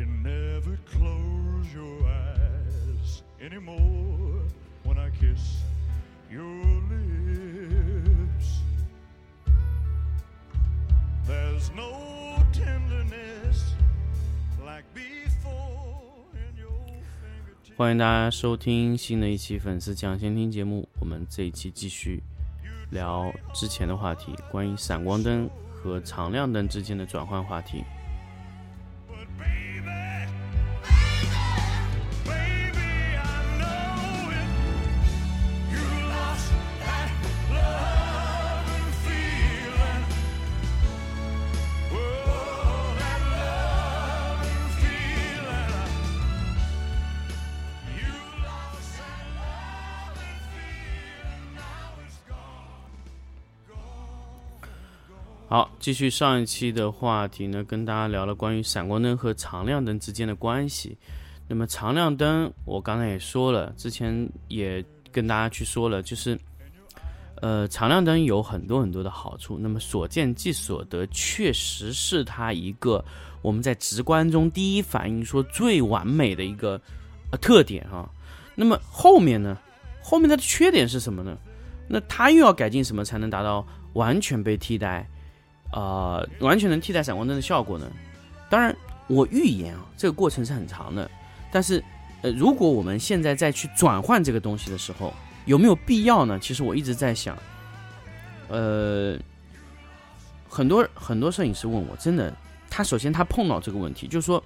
You never close your eyes anymore when I kiss your lips. There's no tenderness like before in your fingertips. 欢迎大家收听新的一期粉丝抢先听节目，我们这一期继续聊之前的话题，关于闪光灯和常亮灯之间的转换话题。好，继续上一期的话题呢，跟大家聊了关于闪光灯和常亮灯之间的关系。那么常亮灯，我刚才也说了，之前也跟大家去说了，就是，常亮灯有很多很多的好处。那么所见即所得，确实是它一个我们在直观中第一反应说最完美的一个特点啊。那么后面呢？后面它的缺点是什么呢？那它又要改进什么才能达到完全被替代？完全能替代闪光灯的效果呢？当然我预言啊，这个过程是很长的，但是如果我们现在再去转换这个东西的时候，有没有必要呢？其实我一直在想，很多摄影师问我，真的，他首先他碰到这个问题，就是说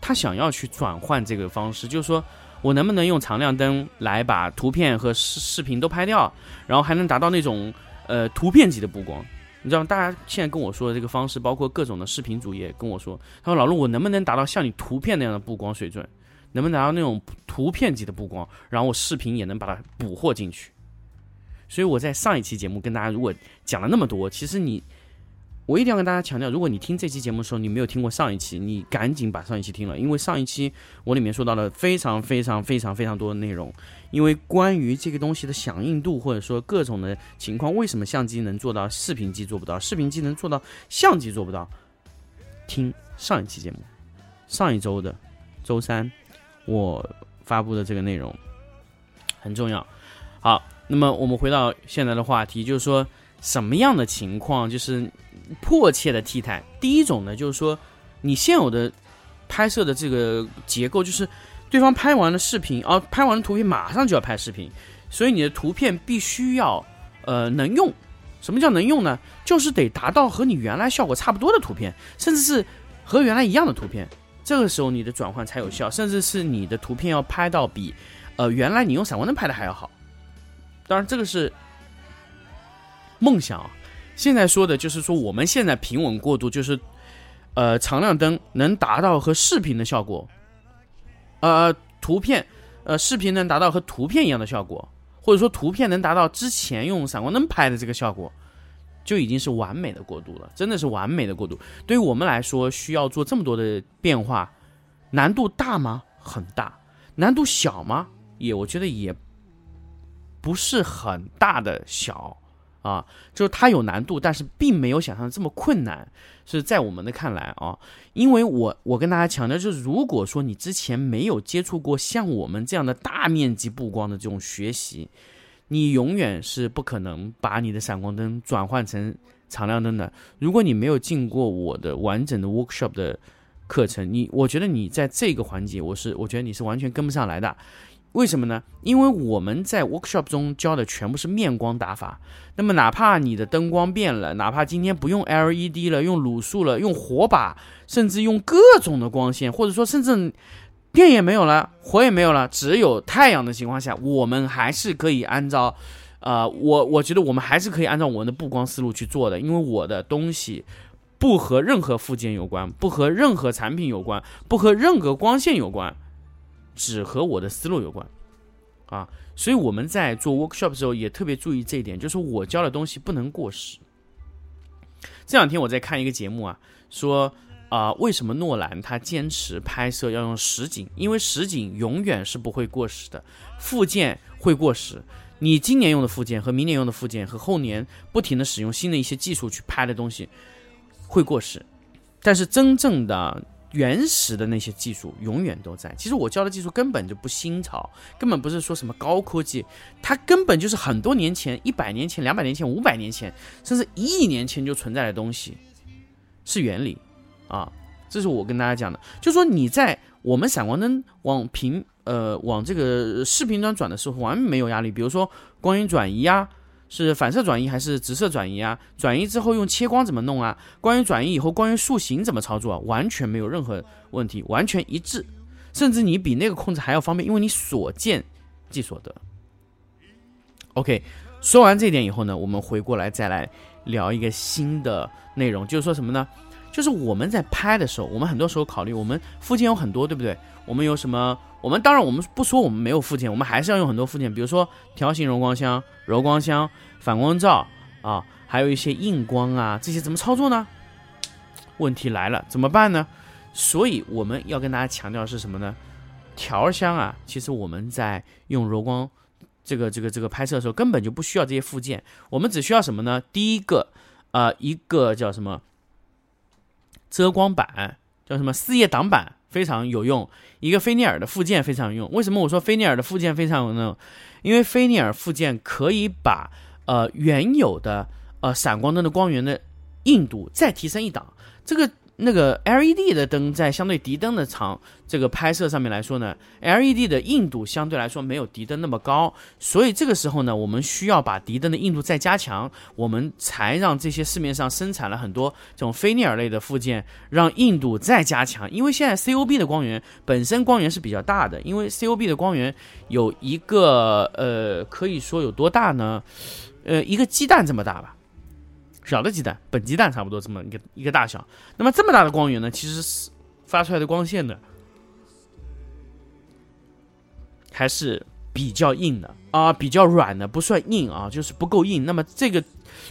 他想要去转换这个方式，就是说我能不能用常亮灯来把图片和视频都拍掉，然后还能达到那种图片级的布光。你知道大家现在跟我说的这个方式，包括各种的视频主也跟我说，他说老陆，我能不能达到像你图片那样的布光水准，能不能达到那种图片级的布光，然后我视频也能把它捕获进去。所以我在上一期节目跟大家如果讲了那么多，其实我一定要跟大家强调，如果你听这期节目的时候你没有听过上一期，你赶紧把上一期听了，因为上一期我里面说到了非常非常非常非常多的内容，因为关于这个东西的响应度，或者说各种的情况，为什么相机能做到视频机做不到，视频机能做到相机做不到。听上一期节目，上一周的周三我发布的这个内容很重要。好，那么我们回到现在的话题，就是说什么样的情况就是迫切的替代。第一种呢，就是说你现有的拍摄的这个结构，就是对方拍完了视频啊，拍完了图片马上就要拍视频，所以你的图片必须要能用。什么叫能用呢？就是得达到和你原来效果差不多的图片，甚至是和原来一样的图片，这个时候你的转换才有效，甚至是你的图片要拍到比原来你用闪光灯拍的还要好。当然这个是梦想啊，现在说的就是说我们现在平稳过渡，就是常亮灯能达到和视频的效果，图片视频能达到和图片一样的效果，或者说图片能达到之前用闪光灯拍的这个效果，就已经是完美的过渡了，真的是完美的过渡。对于我们来说需要做这么多的变化，难度大吗？很大。难度小吗？我觉得也不是很大的小啊，就是它有难度，但是并没有想象这么困难，是在我们的看来啊。因为我跟大家强调，就是如果说你之前没有接触过像我们这样的大面积布光的这种学习，你永远是不可能把你的闪光灯转换成常亮灯的。如果你没有进过我的完整的 workshop 的课程，我觉得你在这个环节，我觉得你是完全跟不上来的。为什么呢？因为我们在 workshop 中教的全部是面光打法，那么哪怕你的灯光变了，哪怕今天不用 LED 了，用卤素了，用火把，甚至用各种的光线，或者说甚至电也没有了，火也没有了，只有太阳的情况下，我们还是可以按照我觉得我们还是可以按照我们的布光思路去做的，因为我的东西不和任何附件有关，不和任何产品有关，不和任何光线有关，只和我的思路有关啊。所以我们在做 workshop 的时候也特别注意这一点，就是我教的东西不能过时。这两天我在看一个节目啊，说为什么诺兰他坚持拍摄要用实景，因为实景永远是不会过时的，附件会过时，你今年用的附件和明年用的附件和后年不停的使用新的一些技术去拍的东西会过时，但是真正的原始的那些技术永远都在。其实我教的技术根本就不新潮，根本不是说什么高科技，它根本就是很多年前，100年前、200年前、500年前，甚至1亿年前就存在的东西，是原理啊。这是我跟大家讲的，就说你在我们闪光灯往这个视频端转的时候，完全没有压力。比如说光源转移啊，是反射转移还是直射转移啊？转移之后用切光怎么弄啊？关于转移以后关于塑形怎么操作啊？完全没有任何问题，完全一致，甚至你比那个控制还要方便，因为你所见即所得。 OK， 说完这一点以后呢，我们回过来再来聊一个新的内容，就是说什么呢？就是我们在拍的时候，我们很多时候考虑我们附件有很多，对不对？我们有什么？我们当然我们不说我们没有附件，我们还是要用很多附件，比如说条形柔光箱、柔光箱、反光罩啊，还有一些硬光啊，这些怎么操作呢？问题来了，怎么办呢？所以我们要跟大家强调的是什么呢？条箱啊，其实我们在用柔光这个拍摄的时候，根本就不需要这些附件，我们只需要什么呢？第一个一个叫什么？遮光板，叫什么四叶挡板，非常有用。一个菲涅尔的附件非常有用。为什么我说菲涅尔的附件非常有用？因为菲涅尔附件可以把原有的闪光灯的光源的硬度再提升一档。这个那个 LED 的灯在相对迪灯的这个拍摄上面来说呢， LED 的硬度相对来说没有迪灯那么高，所以这个时候呢，我们需要把迪灯的硬度再加强，我们才让这些市面上生产了很多这种菲涅尔类的附件让硬度再加强。因为现在 COB 的光源本身光源是比较大的，因为 COB 的光源有一个可以说有多大呢？一个鸡蛋这么大吧。小的鸡蛋，本鸡蛋差不多这么一个大小。那么这么大的光源呢，其实发出来的光线呢，还是比较硬的啊，比较软的，不算硬啊，就是不够硬。那么这个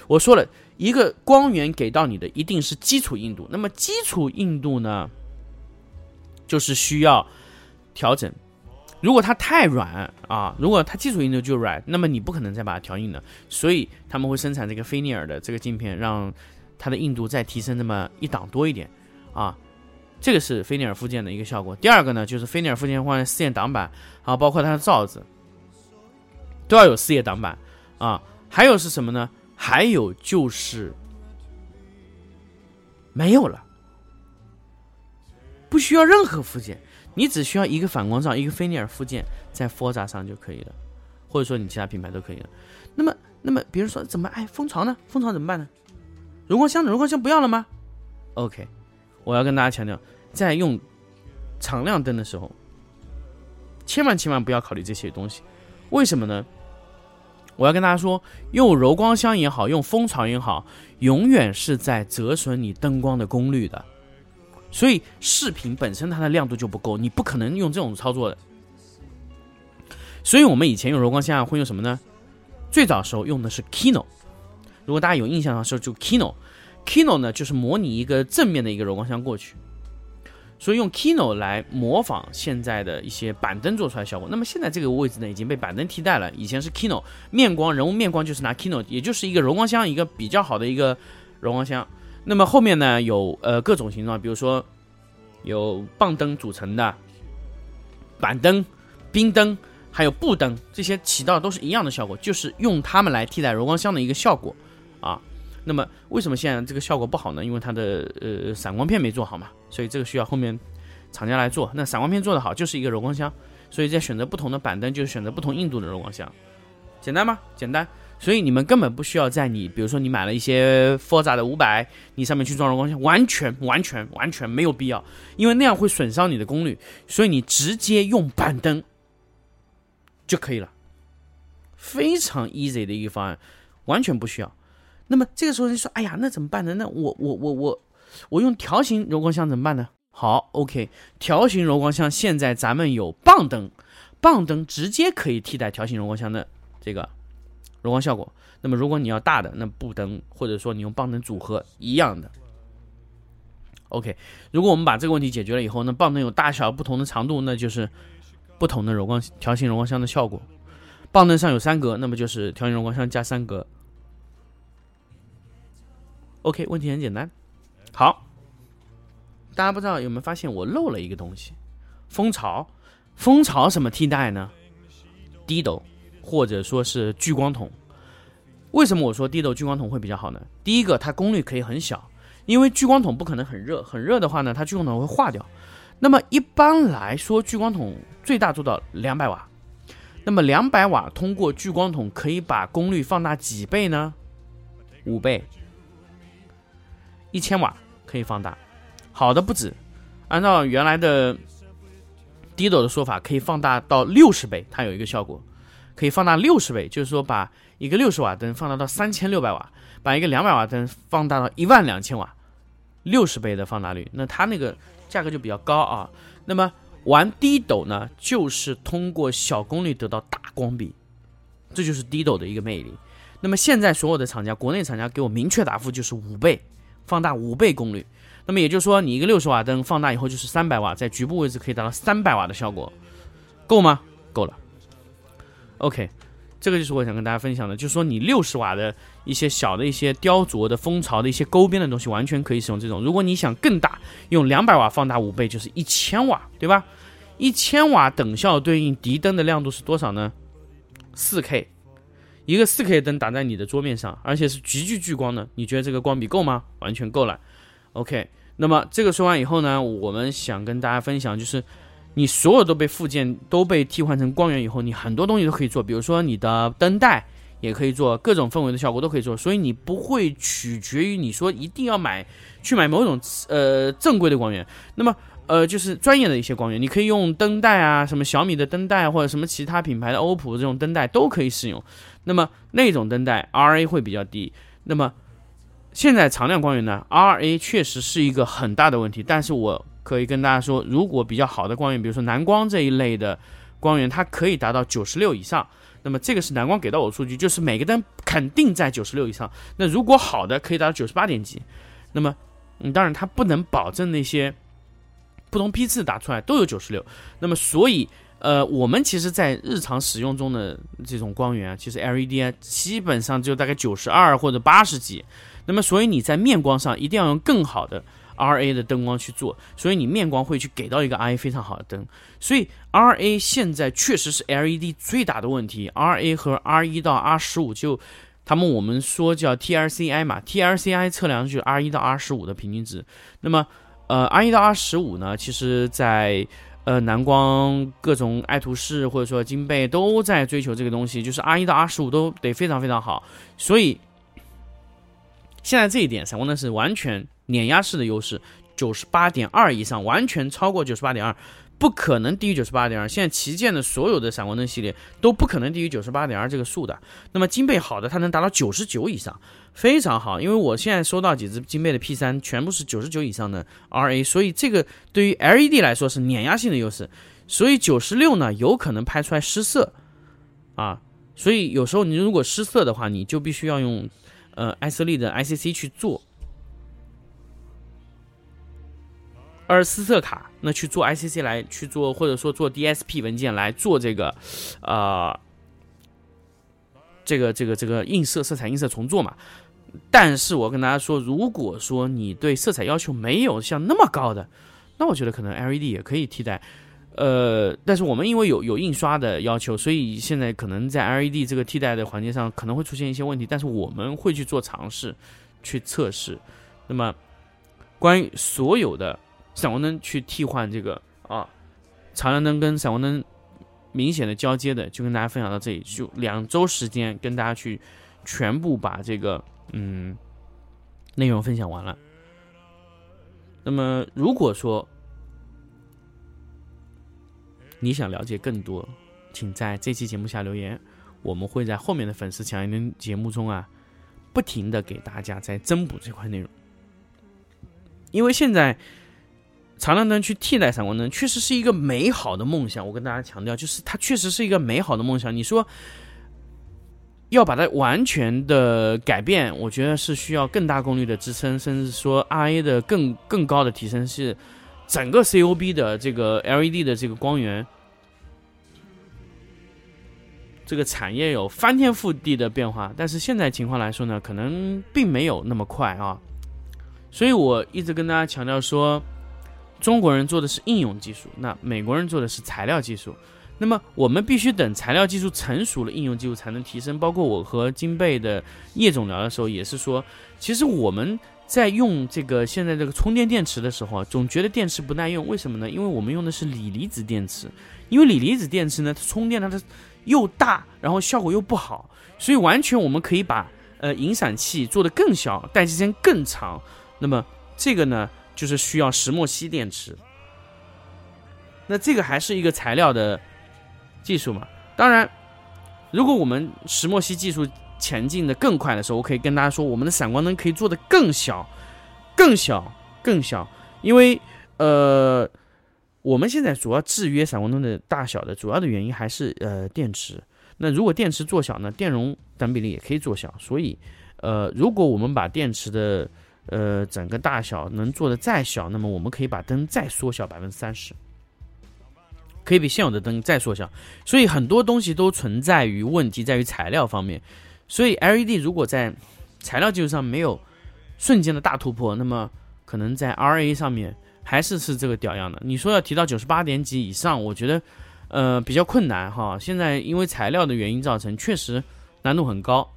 我说了，一个光源给到你的一定是基础硬度，那么基础硬度呢，就是需要调整。如果它太软啊，如果它基础硬度就软，那么你不可能再把它调硬了。所以他们会生产这个菲涅尔的这个镜片，让它的硬度再提升那么一档多一点啊。这个是菲涅尔附件的一个效果。第二个呢，就是菲涅尔附件换四叶挡板啊，包括它的罩子都要有四叶挡板啊。还有是什么呢？还有就是没有了，不需要任何附件。你只需要一个反光罩，一个菲涅尔附件在 Forza 上就可以了，或者说你其他品牌都可以了。那么别人说怎么蜂巢呢？蜂巢怎么办呢？柔光箱不要了吗 ？OK， 我要跟大家强调，在用常亮灯的时候，千万不要考虑这些东西。为什么呢？我要跟大家说，用柔光箱也好，用蜂巢也好，永远是在折损你灯光的功率的。所以视频本身它的亮度就不够，你不可能用这种操作的。所以我们以前用柔光箱会用什么呢？最早时候用的是 Kino， 如果大家有印象的时候就 Kino 呢就是模拟一个正面的一个柔光箱过去，所以用 Kino 来模仿现在的一些板灯做出来的效果。那么现在这个位置呢已经被板灯替代了，以前是 Kino 面光，人物面光就是拿 Kino， 也就是一个柔光箱，一个比较好的一个柔光箱。那么后面呢有各种形状，比如说有棒灯组成的板灯、冰灯还有布灯，这些起到都是一样的效果，就是用它们来替代柔光箱的一个效果啊。那么为什么现在这个效果不好呢？因为它的闪光片没做好嘛，所以这个需要后面厂家来做。那闪光片做得好就是一个柔光箱，所以在选择不同的板灯就是选择不同硬度的柔光箱，简单吗？简单。所以你们根本不需要在比如说你买了一些 Forza 的500，你上面去装柔光箱，完全没有必要，因为那样会损伤你的功率，所以你直接用板灯就可以了，非常 easy 的一个方案，完全不需要。那么这个时候你说，哎呀，那怎么办呢？那我用条形柔光箱怎么办呢？好 ，OK， 条形柔光箱现在咱们有棒灯，棒灯直接可以替代条形柔光箱的这个柔光效果。那么如果你要大的，那布灯或者说你用棒灯组合一样的 OK。 如果我们把这个问题解决了以后，那棒灯有大小不同的长度，那就是不同的条形柔光箱的效果。棒灯上有3格，那么就是条形柔光箱加3格 OK。 问题很简单。好，大家不知道有没有发现我漏了一个东西，蜂巢什么替代呢？滴斗或者说是聚光筒。为什么我说滴斗聚光筒会比较好呢？第一个，它功率可以很小，因为聚光筒不可能很热，很热的话呢，它聚光筒会化掉。那么一般来说，聚光筒最大做到200瓦。那么200瓦通过聚光筒可以把功率放大几倍呢？5倍。1000瓦可以放大，好的不止。按照原来的滴斗的说法，可以放大到60倍，它有一个效果，可以放大60倍，就是说把一个60瓦灯放大到3600瓦，把一个200瓦灯放大到12000瓦，60倍的放大率。那它那个价格就比较高啊。那么玩滴斗呢，就是通过小功率得到大光比，这就是滴斗的一个魅力。那么现在所有的厂家，国内厂家给我明确答复就是5倍，放大5倍功率。那么也就是说，你一个60瓦灯放大以后就是300瓦，在局部位置可以达到300瓦的效果，够吗？够了。OK， 这个就是我想跟大家分享的，就是说你60瓦的一些小的一些雕琢的蜂巢的一些勾边的东西，完全可以使用这种。如果你想更大，用200瓦放大5倍就是1000瓦，对吧？1000瓦等效对应迪灯的亮度是多少呢？4K。一个 4K 灯打在你的桌面上，而且是极具聚光的，你觉得这个光比够吗？完全够了。 OK， 那么这个说完以后呢，我们想跟大家分享，就是你所有都被附件都被替换成光源以后，你很多东西都可以做，比如说你的灯带也可以做，各种氛围的效果都可以做，所以你不会取决于你说一定要去买某种正规的光源。那么就是专业的一些光源，你可以用灯带啊，什么小米的灯带或者什么其他品牌的欧普这种灯带都可以使用。那么那种灯带 RA 会比较低。那么现在常亮光源呢， RA 确实是一个很大的问题，但是我可以跟大家说，如果比较好的光源，比如说蓝光这一类的光源，它可以达到96以上。那么这个是蓝光给到我数据，就是每个灯肯定在96以上。那如果好的可以达到98点几。那么当然它不能保证那些不同批次打出来都有96，那么所以我们其实在日常使用中的这种光源啊，其实 LED 啊，基本上就大概92或者80几。那么所以你在面光上一定要用更好的 RA 的灯光去做，所以你面光会去给到一个 RA 非常好的灯。所以 RA 现在确实是 LED 最大的问题。 RA 和 R1 到 R15， 就我们说叫 TRCI 嘛， TRCI 测量就是 R1 到 R15 的平均值。那么R1 到 R15 呢，其实在蓝光各种爱图仕或者说金贝都在追求这个东西，就是 R1 到 R15 都得非常非常好。所以现在这一点闪光灯是完全碾压式的优势， 98.2 以上，完全超过 98.2， 不可能低于 98.2。 现在旗舰的所有的闪光灯系列都不可能低于 98.2 这个数的。那么金贝好的它能达到99以上，非常好，因为我现在收到几只金贝的 P3 全部是99以上的 RA， 所以这个对于 LED 来说是碾压性的优势。所以96呢有可能拍出来失色啊，所以有时候你如果失色的话，你就必须要用艾瑟丽的 ICC 去做24色卡，那去做 ICC 来去做，或者说做 DSP 文件来做这个映射色彩映射重做嘛。但是我跟大家说，如果说你对色彩要求没有像那么高的，那我觉得可能 LED 也可以替代。但是我们因为有印刷的要求，所以现在可能在 LED 这个替代的环节上可能会出现一些问题，但是我们会去做尝试去测试。那么关于所有的闪光灯去替换这个常亮灯跟闪光灯明显的交接的，就跟大家分享到这里，就2周时间跟大家去全部把这个内容分享完了。那么如果说你想了解更多，请在这期节目下留言，我们会在后面的粉丝抢先听节目中啊，不停的给大家在增补这块内容。因为现在常亮灯去替代闪光灯确实是一个美好的梦想，我跟大家强调，就是它确实是一个美好的梦想。你说要把它完全的改变，我觉得是需要更大功率的支撑，甚至说 RA 的更高的提升，是整个 COB 的这个 LED 的这个光源这个产业有翻天覆地的变化。但是现在情况来说呢，可能并没有那么快啊。所以我一直跟大家强调说，中国人做的是应用技术，那美国人做的是材料技术。那么我们必须等材料技术成熟了，应用技术才能提升。包括我和金贝的叶总聊的时候也是说，其实我们在用这个现在这个充电电池的时候，总觉得电池不耐用，为什么呢？因为我们用的是锂离子电池，因为锂离子电池呢，它充电它的又大，然后效果又不好，所以完全我们可以把引闪器做得更小，待机时间更长。那么这个呢，就是需要石墨烯电池。那这个还是一个材料的技术嘛？当然，如果我们石墨烯技术前进的更快的时候，我可以跟大家说，我们的闪光灯可以做得更小、更小、更小，因为我们现在主要制约闪光灯的大小的主要的原因还是电池。那如果电池做小呢，电容等比例也可以做小。所以，如果我们把电池的整个大小能做的再小，那么我们可以把灯再缩小 30%， 可以比现有的灯再缩小。所以很多东西都存在于问题在于材料方面。所以 LED 如果在材料技术上没有瞬间的大突破，那么可能在 RA 上面还是这个屌样的。你说要提到98点几以上，我觉得比较困难哈。现在因为材料的原因造成，确实难度很高。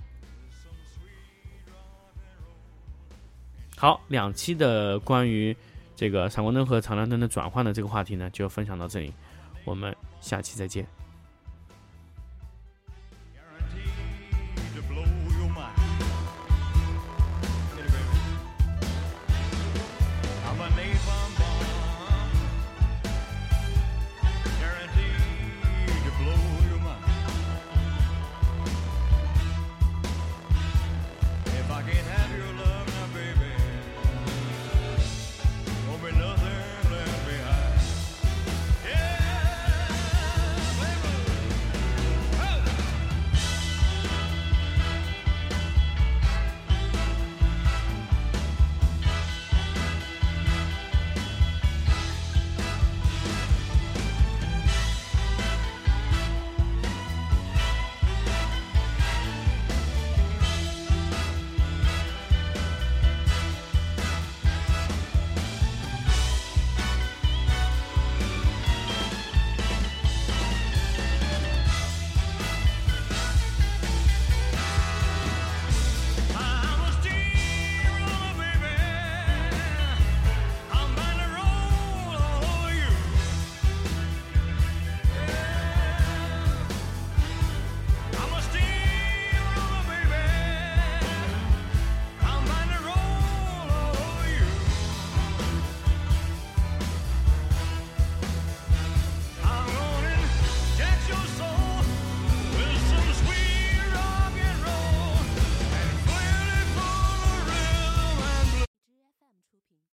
好，两期的关于这个闪光灯和常亮灯的转换的这个话题呢，就分享到这里，我们下期再见。